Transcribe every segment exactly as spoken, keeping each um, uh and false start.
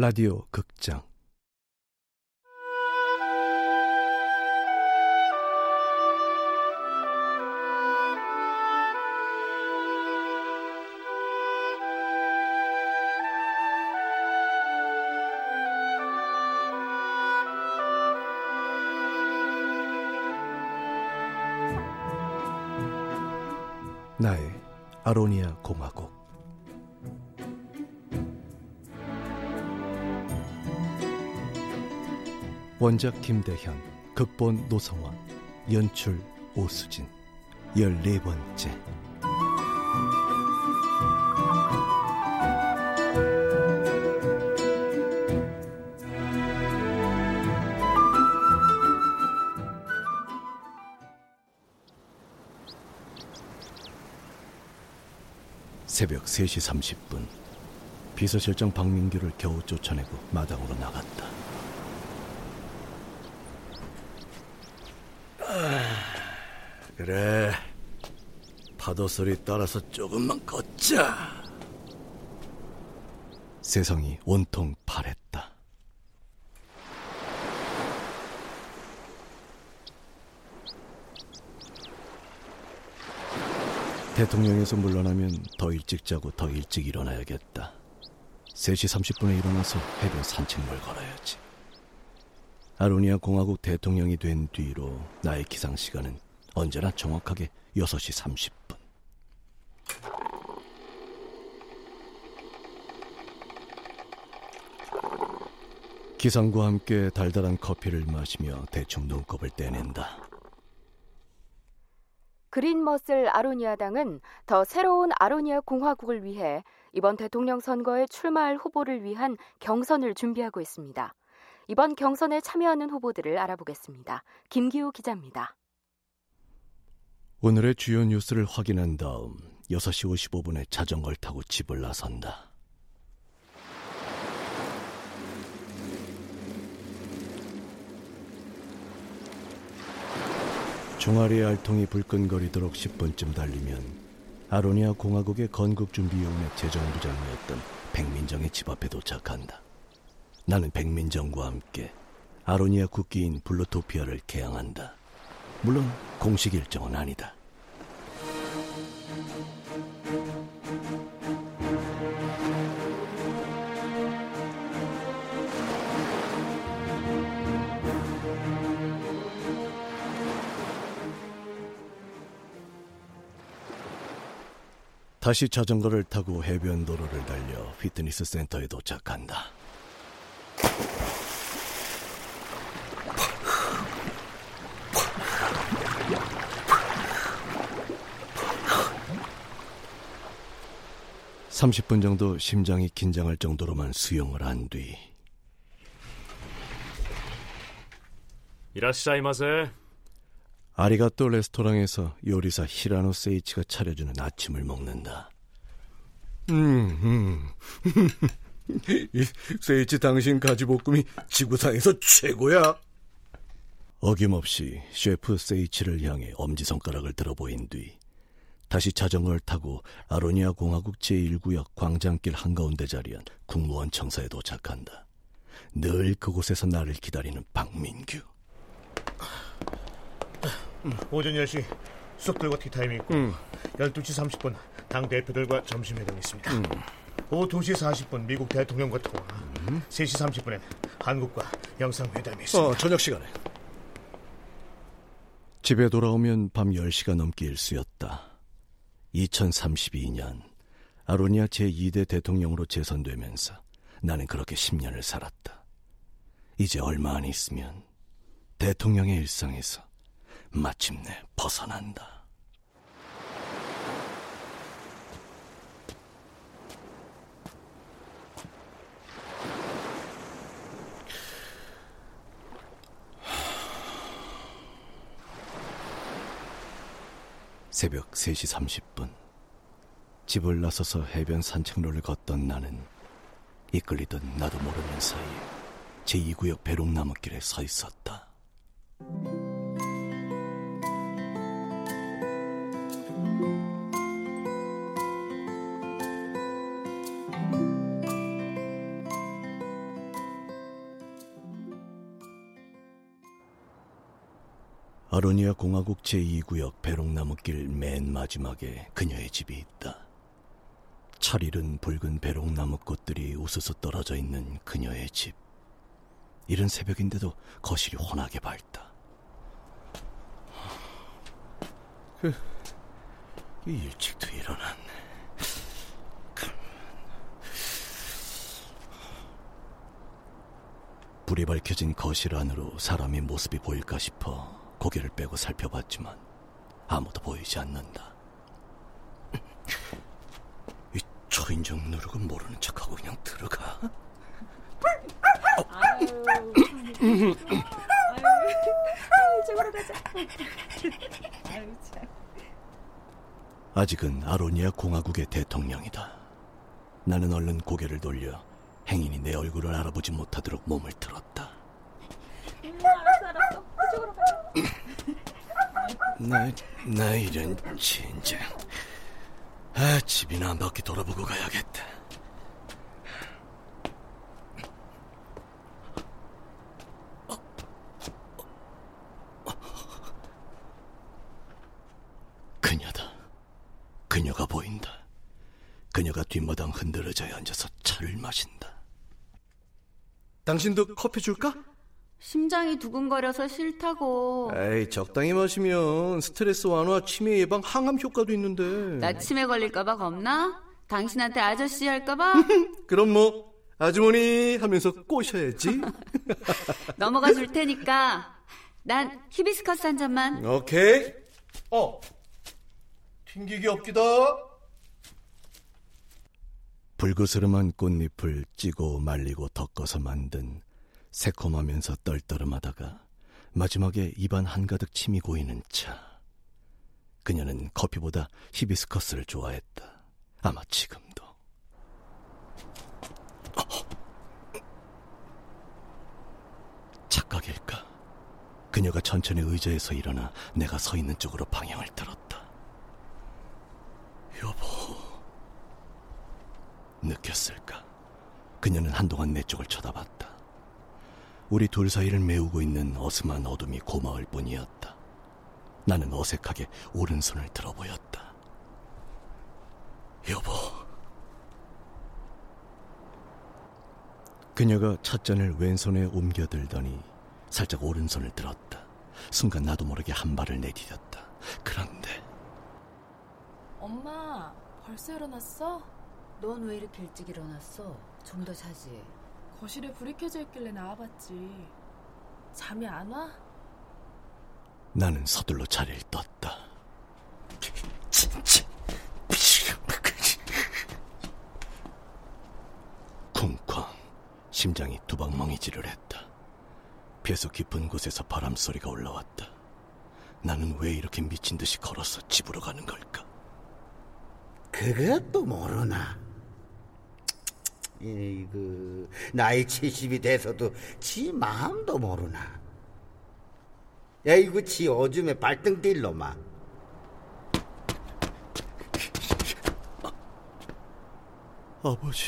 라디오 극장 나의 아로니아 공화국. 원작 김대현, 극본 노승원, 연출 오수진. 열네 번째. 새벽 세 시 삼십 분, 비서실장 박민규를 겨우 쫓아내고 마당으로 나갔다. 그래, 파도 소리 따라서 조금만 걷자. 세상이 온통 파랬다. 대통령에서 물러나면 더 일찍 자고 더 일찍 일어나야겠다. 세 시 삼십 분에 일어나서 해변 산책을 걸어야지. 아로니아 공화국 대통령이 된 뒤로 나의 기상시간은 언제나 정확하게 여섯 시 삼십 분. 기상과 함께 달달한 커피를 마시며 대충 눈곱을 떼낸다. 그린머슬 아로니아당은 더 새로운 아로니아 공화국을 위해 이번 대통령 선거에 출마할 후보를 위한 경선을 준비하고 있습니다. 이번 경선에 참여하는 후보들을 알아보겠습니다. 김기우 기자입니다. 오늘의 주요 뉴스를 확인한 다음 여섯 시 오십오 분에 자전거를 타고 집을 나선다. 종아리의 알통이 불끈거리도록 십 분쯤 달리면 아로니아 공화국의 건국준비위원회 재정부장이었던 백민정의 집 앞에 도착한다. 나는 백민정과 함께 아로니아 국기인 블루토피아를 개항한다. 물론 공식 일정은 아니다. 다시 자전거를 타고 해변 도로를 달려 피트니스 센터에 도착한다. 삼십 분 정도 심장이 긴장할 정도로만 수영을 한 뒤. 이랏샤이마세 아리가토 레스토랑에서 요리사 히라노 세이치가 차려주는 아침을 먹는다. 음, 음. 세이치, 당신 가지볶음이 지구상에서 최고야. 어김없이 셰프 세이치를 향해 엄지손가락을 들어보인 뒤 다시 자전거를 타고 아로니아 공화국 제일 구역 광장길 한가운데 자리한 국무원 청사에 도착한다. 늘 그곳에서 나를 기다리는 박민규. 오전 열 시 수석들과 티타임이 있고 음. 열두 시 삼십 분 당 대표들과 점심회담이 있습니다. 음. 오후 두 시 사십 분 미국 대통령과 통화. 음. 세 시 삼십 분엔 한국과 영상회담이 있습니다. 어, 저녁 시간에. 집에 돌아오면 밤 열 시가 넘게 일수였다. 이천삼십이 년 아로니아 제이 대 대통령으로 재선되면서 나는 그렇게 십 년을 살았다. 이제 얼마 안 있으면 대통령의 일상에서 마침내 벗어난다. 새벽 세 시 삼십 분, 집을 나서서 해변 산책로를 걷던 나는 이끌리던 나도 모르는 사이에 제이 구역 배롱나무길에 서 있었다. 아로니아 공화국 제이 구역 배롱나무길 맨 마지막에 그녀의 집이 있다. 차릴은 붉은 배롱나무 꽃들이 우수수 떨어져 있는 그녀의 집. 이른 새벽인데도 거실이 환하게 밝다. 그, 일찍도 일어났네. 불이 밝혀진 거실 안으로 사람이 모습이 보일까 싶어 고개를 빼고 살펴봤지만 아무도 보이지 않는다. 이 초인종 누르고 모르는 척하고 그냥 들어가. 아유, 아유, 저기로 가자. 아유, 참. 아직은 아로니아 공화국의 대통령이다. 나는 얼른 고개를 돌려 행인이 내 얼굴을 알아보지 못하도록 몸을 틀었다. 음, 알았어, 알았어. 그쪽으로 가자. 나, 나 이런 진짜. 아, 집이나 한 바퀴 돌아보고 가야겠다. 그녀다. 그녀가 보인다. 그녀가 뒷마당 흔들어져야 앉아서 차를 마신다. 당신도 커피 줄까? 심장이 두근거려서 싫다고. 에이, 적당히 마시면 스트레스 완화, 치매 예방, 항암 효과도 있는데. 나 치매 걸릴까봐 겁나? 당신한테 아저씨 할까봐? 그럼 뭐 아주머니 하면서 꼬셔야지. 넘어가 줄 테니까 난 히비스커스 한 잔만. 오케이. 어, 튕기기 없기다. 불그스름한 꽃잎을 찌고 말리고 덮어서 만든 새콤하면서 떨떠름하다가 마지막에 입안 한가득 침이 고이는 차. 그녀는 커피보다 히비스커스를 좋아했다. 아마 지금도. 착각일까? 그녀가 천천히 의자에서 일어나 내가 서 있는 쪽으로 방향을 틀었다. 여보. 느꼈을까? 그녀는 한동안 내 쪽을 쳐다봤다. 우리 둘 사이를 메우고 있는 어스만 어둠이 고마울 뿐이었다. 나는 어색하게 오른손을 들어 보였다. 여보. 그녀가 찻잔을 왼손에 옮겨들더니 살짝 오른손을 들었다. 순간 나도 모르게 한 발을 내디뎠다. 그런데 엄마, 벌써 일어났어? 넌 왜 이렇게 일찍 일어났어? 좀 더 자지. 거실에 불이 켜져 있길래 나와봤지. 잠이 안 와? 나는 서둘러 자리를 떴다. 진짜 쿵쾅. 심장이 두방망이질을 했다. 배속 깊은 곳에서 바람소리가 올라왔다. 나는 왜 이렇게 미친 듯이 걸어서 집으로 가는 걸까? 그것도 모르나? 이그 나이 칠십이 돼서도 지 마음도 모르나? 야, 이거 지 어줌에 발등 뛸 놈아. 아버지.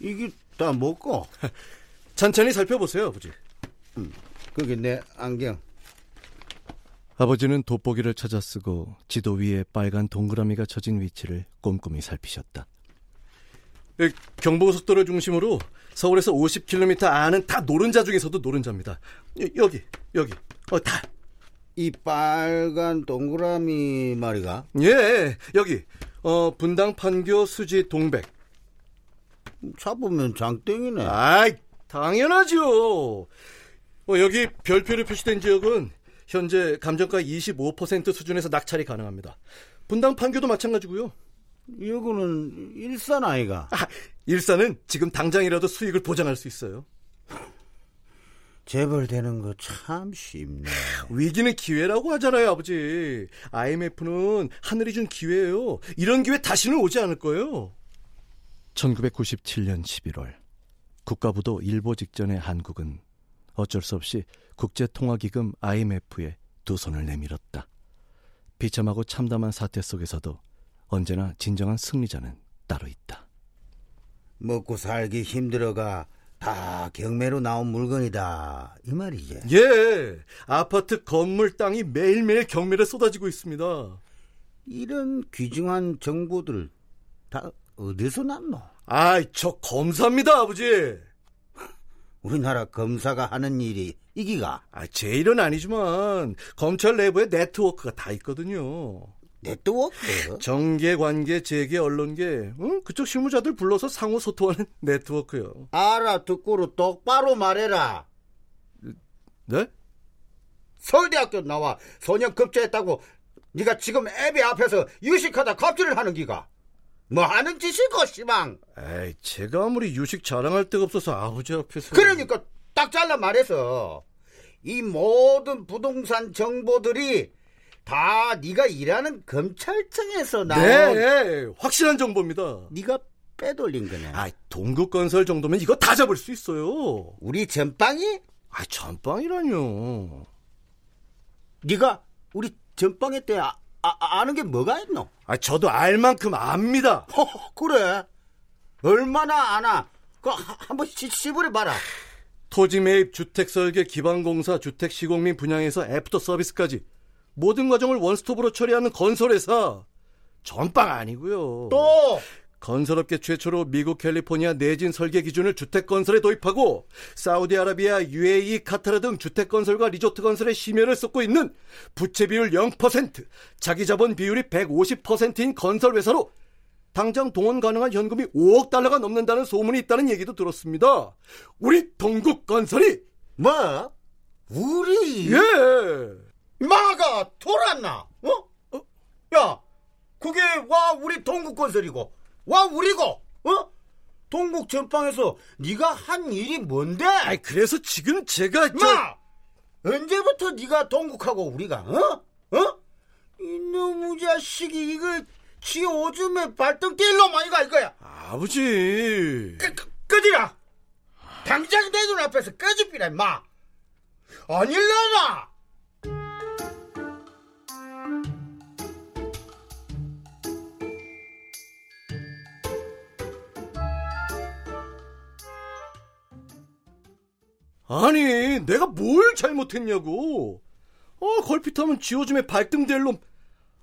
이게 다 먹고? 천천히 살펴보세요, 아버지. 음, 그게 내 안경. 아버지는 돋보기를 찾아 쓰고 지도 위에 빨간 동그라미가 쳐진 위치를 꼼꼼히 살피셨다. 경부고속도로 중심으로 서울에서 오십 킬로미터 안은 다 노른자 중에서도 노른자입니다. 여기, 여기, 어, 다. 이 빨간 동그라미 말이가? 예, 여기. 어, 분당, 판교, 수지, 동백. 잡으면 장땡이네. 아이, 당연하죠. 어, 여기 별표로 표시된 지역은 현재 감정가 이십오 퍼센트 수준에서 낙찰이 가능합니다. 분당 판교도 마찬가지고요. 이거는 일산 아이가? 아, 일산은 지금 당장이라도 수익을 보장할 수 있어요. 재벌되는 거 참 쉽네. 위기는 기회라고 하잖아요, 아버지. 아이엠에프는 하늘이 준 기회예요. 이런 기회 다시는 오지 않을 거예요. 천구백구십칠년 십일월 국가부도 일보 직전의 한국은 어쩔 수 없이 국제통화기금 아이엠에프에 두 손을 내밀었다. 비참하고 참담한 사태 속에서도 언제나 진정한 승리자는 따로 있다. 먹고 살기 힘들어가 다 경매로 나온 물건이다, 이 말이지. 예, 아파트 건물 땅이 매일매일 경매로 쏟아지고 있습니다. 이런 귀중한 정보들 다 어디서 났노? 아이, 저 검사입니다, 아버지. 우리나라 검사가 하는 일이 이기가? 아, 제 일은 아니지만 검찰 내부에 네트워크가 다 있거든요. 네트워크? 정계, 관계, 재계, 언론계, 응? 그쪽 실무자들 불러서 상호 소통하는 네트워크요. 알아, 듣고로 똑바로 말해라. 네? 서울대학교 나와 소년 급제했다고 네가 지금 애비 앞에서 유식하다 갑질을 하는 기가? 뭐 하는 짓이고, 시방. 에이, 제가 아무리 유식 자랑할 데가 없어서 아버지 앞에서. 그러니까 딱 잘라 말해서 이 모든 부동산 정보들이 다 네가 일하는 검찰청에서 나온. 네, 확실한 정보입니다. 네가 빼돌린 거네. 아, 동국건설 정도면 이거 다 잡을 수 있어요. 우리 전빵이? 아, 전빵이라뇨. 네가 우리 전빵에 때 아, 아, 아는 게 뭐가 있노? 아, 저도 알 만큼 압니다. 허, 그래? 얼마나 아나? 그 한 번씩 씹으려 봐라. 토지 매입, 주택 설계, 기반 공사, 주택 시공민 분양에서 애프터 서비스까지 모든 과정을 원스톱으로 처리하는 건설회사 전빵 아니고요. 또 건설업계 최초로 미국 캘리포니아 내진 설계 기준을 주택 건설에 도입하고 사우디아라비아, 유에이이, 카타르 등 주택 건설과 리조트 건설에 심혈을 쏟고 있는 부채 비율 영 퍼센트, 자기 자본 비율이 백오십 퍼센트인 건설회사로 당장 동원 가능한 현금이 오억 달러가 넘는다는 소문이 있다는 얘기도 들었습니다. 우리 동국건설이. 뭐? 우리? 예. 마가 돌았나? 어? 어? 야, 그게 와 우리 동국건설이고 와 우리고, 어? 동국 전방에서 네가 한 일이 뭔데? 아이, 그래서 지금 제가 저... 마! 언제부터 네가 동국하고 우리가, 어? 어? 이놈의 자식이 이거 지 오줌에 발등 뛸놈아, 이거 이거야. 아버지, 끄, 끄, 끄지라. 당장 내 눈 앞에서 끄집히라 인마. 아닐라나. 아니, 내가 뭘 잘못했냐고. 어, 걸핏하면 지오줌에 발등될 놈.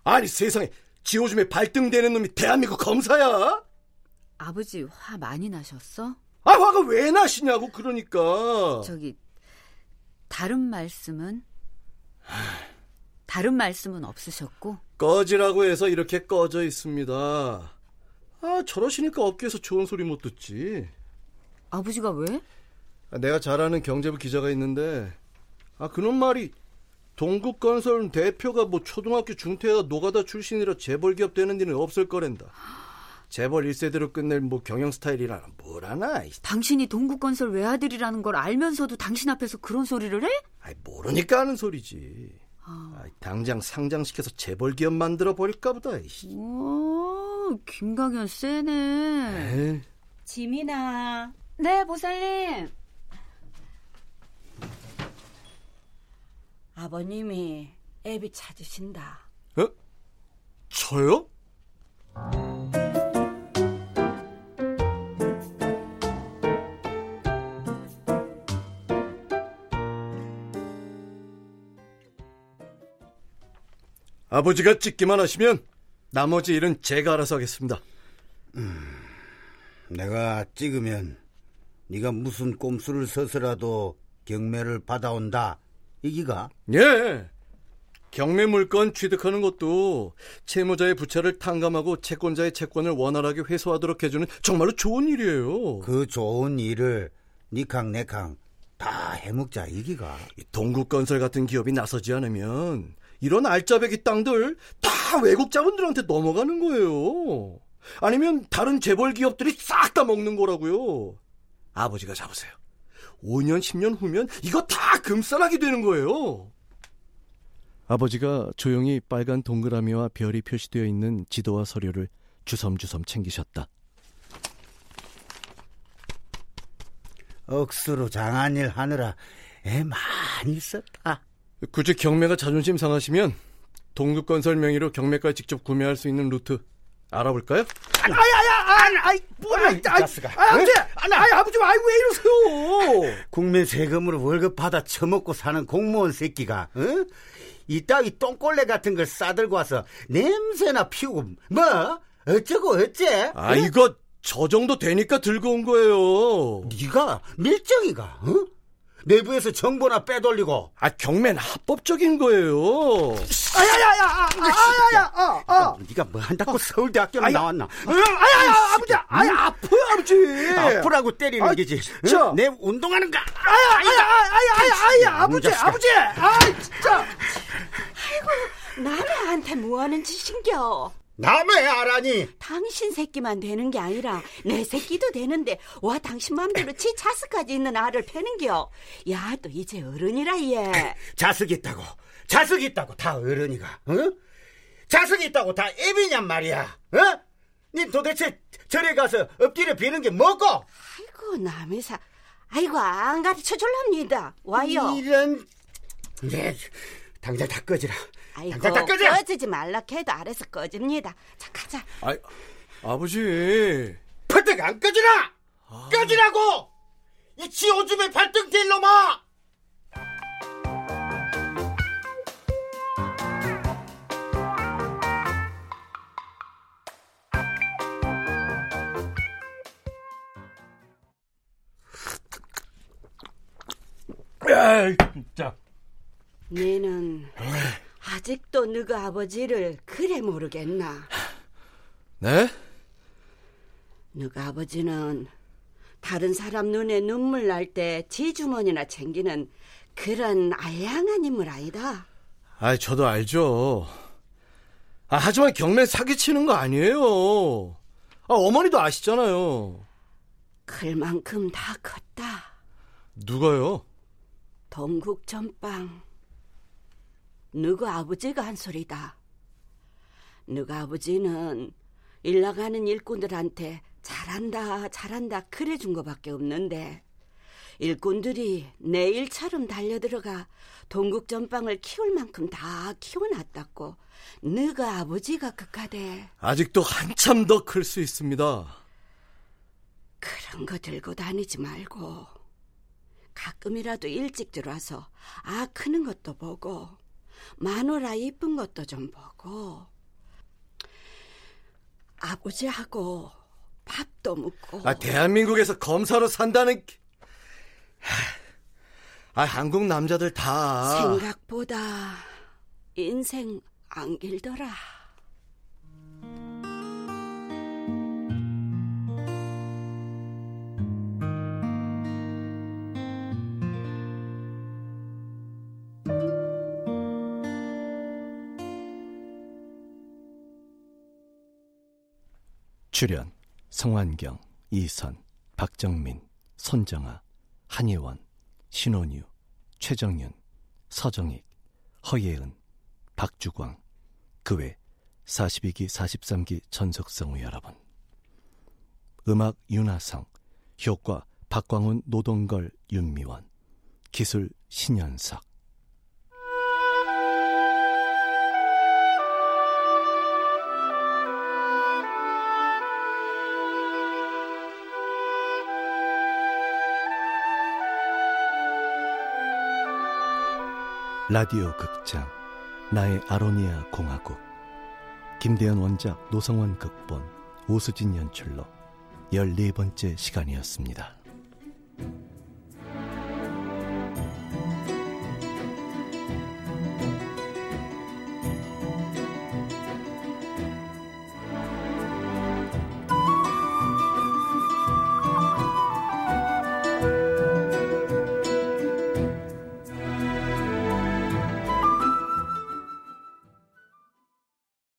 아니, 세상에 지오줌에 발등되는 놈이 대한민국 검사야? 아버지 화 많이 나셨어? 아, 화가 왜 나시냐고. 그러니까 저기 다른 말씀은? 다른 말씀은 없으셨고? 꺼지라고 해서 이렇게 꺼져 있습니다. 아, 저러시니까 업계에서 좋은 소리 못 듣지. 아버지가 왜? 내가 잘 아는 경제부 기자가 있는데, 아, 그놈 말이 동국건설 대표가 뭐 초등학교 중퇴에다 노가다 출신이라 재벌 기업 되는 일은 없을 거란다. 재벌 일 세대로 끝낼 뭐 경영 스타일이라 뭘 하나. 당신이 동국건설 외아들이라는 걸 알면서도 당신 앞에서 그런 소리를 해? 아이, 모르니까 하는 소리지. 아. 아이, 당장 상장시켜서 재벌 기업 만들어 버릴까 보다. 오, 김강현 세네. 에이. 지민아. 네, 보살님. 아버님이 애비 찾으신다. 에? 저요? 아버지가 찍기만 하시면 나머지 일은 제가 알아서 하겠습니다. 음, 내가 찍으면 네가 무슨 꼼수를 써서라도 경매를 받아온다, 이기가? 예. 경매 물건 취득하는 것도 채무자의 부채를 탕감하고 채권자의 채권을 원활하게 회수하도록 해주는 정말로 좋은 일이에요. 그 좋은 일을 니캉 내캉 다 해먹자, 이기가. 동국건설 같은 기업이 나서지 않으면 이런 알짜배기 땅들 다 외국 자본들한테 넘어가는 거예요. 아니면 다른 재벌 기업들이 싹 다 먹는 거라고요. 아버지가 잡으세요. 오년, 십년 후면 이거 다 금싸라기 되는 거예요. 아버지가 조용히 빨간 동그라미와 별이 표시되어 있는 지도와 서류를 주섬주섬 챙기셨다. 억수로 장한일 하느라 애 많이 썼다. 굳이 경매가 자존심 상하시면 동국건설 명의로 경매가에 직접 구매할 수 있는 루트 알아볼까요? 아야야야, 아이 뭐야, 아이 자스가, 아버지, 아이 아버지, 아이 왜 이러세요? 국민 세금으로 월급 받아 처먹고 사는 공무원 새끼가, 응? 이따위 똥꼴레 같은 걸 싸들고 와서 냄새나 피우고 뭐 어쩌고 어째? 아 응? 이거 저 정도 되니까 들고 온 거예요. 네가 밀정이가, 응? 내부에서 정보나 빼돌리고. 아 경매는 합법적인 거예요. 아야야야, 아야야, 아, 아, 아. 네가 뭐 한다고 서울대학교로 아, 나왔나? 아야야, 아버지, 아야 아프요 아버지. 아프라고 때리는 아, 게지. 저, 응? 내 운동하는 거. 아야, 아야, 아야, 아야, 아버지, 아버지, 아 진짜. 아이고, 남의한테 뭐 하는 짓인겨? 남의 아라니. 당신 새끼만 되는 게 아니라 내 새끼도 되는데 와 당신 맘대로 지 자식까지 있는 아를 패는겨. 야 또 이제 어른이라 얘. 자식 있다고 자식 있다고 다 어른이가, 응? 자식 있다고 다 애비냔 말이야, 응? 니 도대체 절에 가서 엎드려 비는 게 뭐고? 아이고 남의 사 아이고 안 가르쳐 줄랍니다. 와요. 이런 네 당장 다 꺼지라. 아이고, 꺼지지 말라 해도 아래서 꺼집니다. 자, 가자. 아이, 아버지. 발등 안 꺼지라! 아... 꺼지라고! 이 지 오줌에 발등 댈 놈아! 야, 진짜. 얘는... 아직도 너그 아버지를 그래 모르겠나? 네? 너가 아버지는 다른 사람 눈에 눈물 날 때 지 주머니나 챙기는 그런 알량한 인물 아니다. 아, 저도 알죠. 아, 하지만 경매 사기치는 거 아니에요. 아, 어머니도 아시잖아요. 클 만큼 다 컸다. 누가요? 동국 전빵. 너그 아버지가 한 소리다. 너가 아버지는 일 나가는 일꾼들한테 잘한다 잘한다 그래 준 것밖에 없는데 일꾼들이 내 일처럼 달려들어가 동국전빵을 키울 만큼 다 키워놨다고 너가 아버지가 극하대. 아직도 한참 더 클 수 있습니다. 그런 거 들고 다니지 말고 가끔이라도 일찍 들어와서 아 크는 것도 보고 마누라 이쁜 것도 좀 보고 아버지하고 밥도 먹고. 아 대한민국에서 검사로 산다는 아 한국 남자들 다 생각보다 인생 안 길더라. 출연 성환경, 이선, 박정민, 손정아, 한예원, 신혼유, 최정윤, 서정익, 허예은, 박주광, 그 외 사십이 기, 사십삼 기 전속성우 여러분. 음악 윤화상, 효과 박광훈, 노동걸, 윤미원, 기술 신현석. 라디오 극장 나의 아로니아 공화국 김대현 원작 노승원 극본 오수진 연출로 열네 번째 시간이었습니다.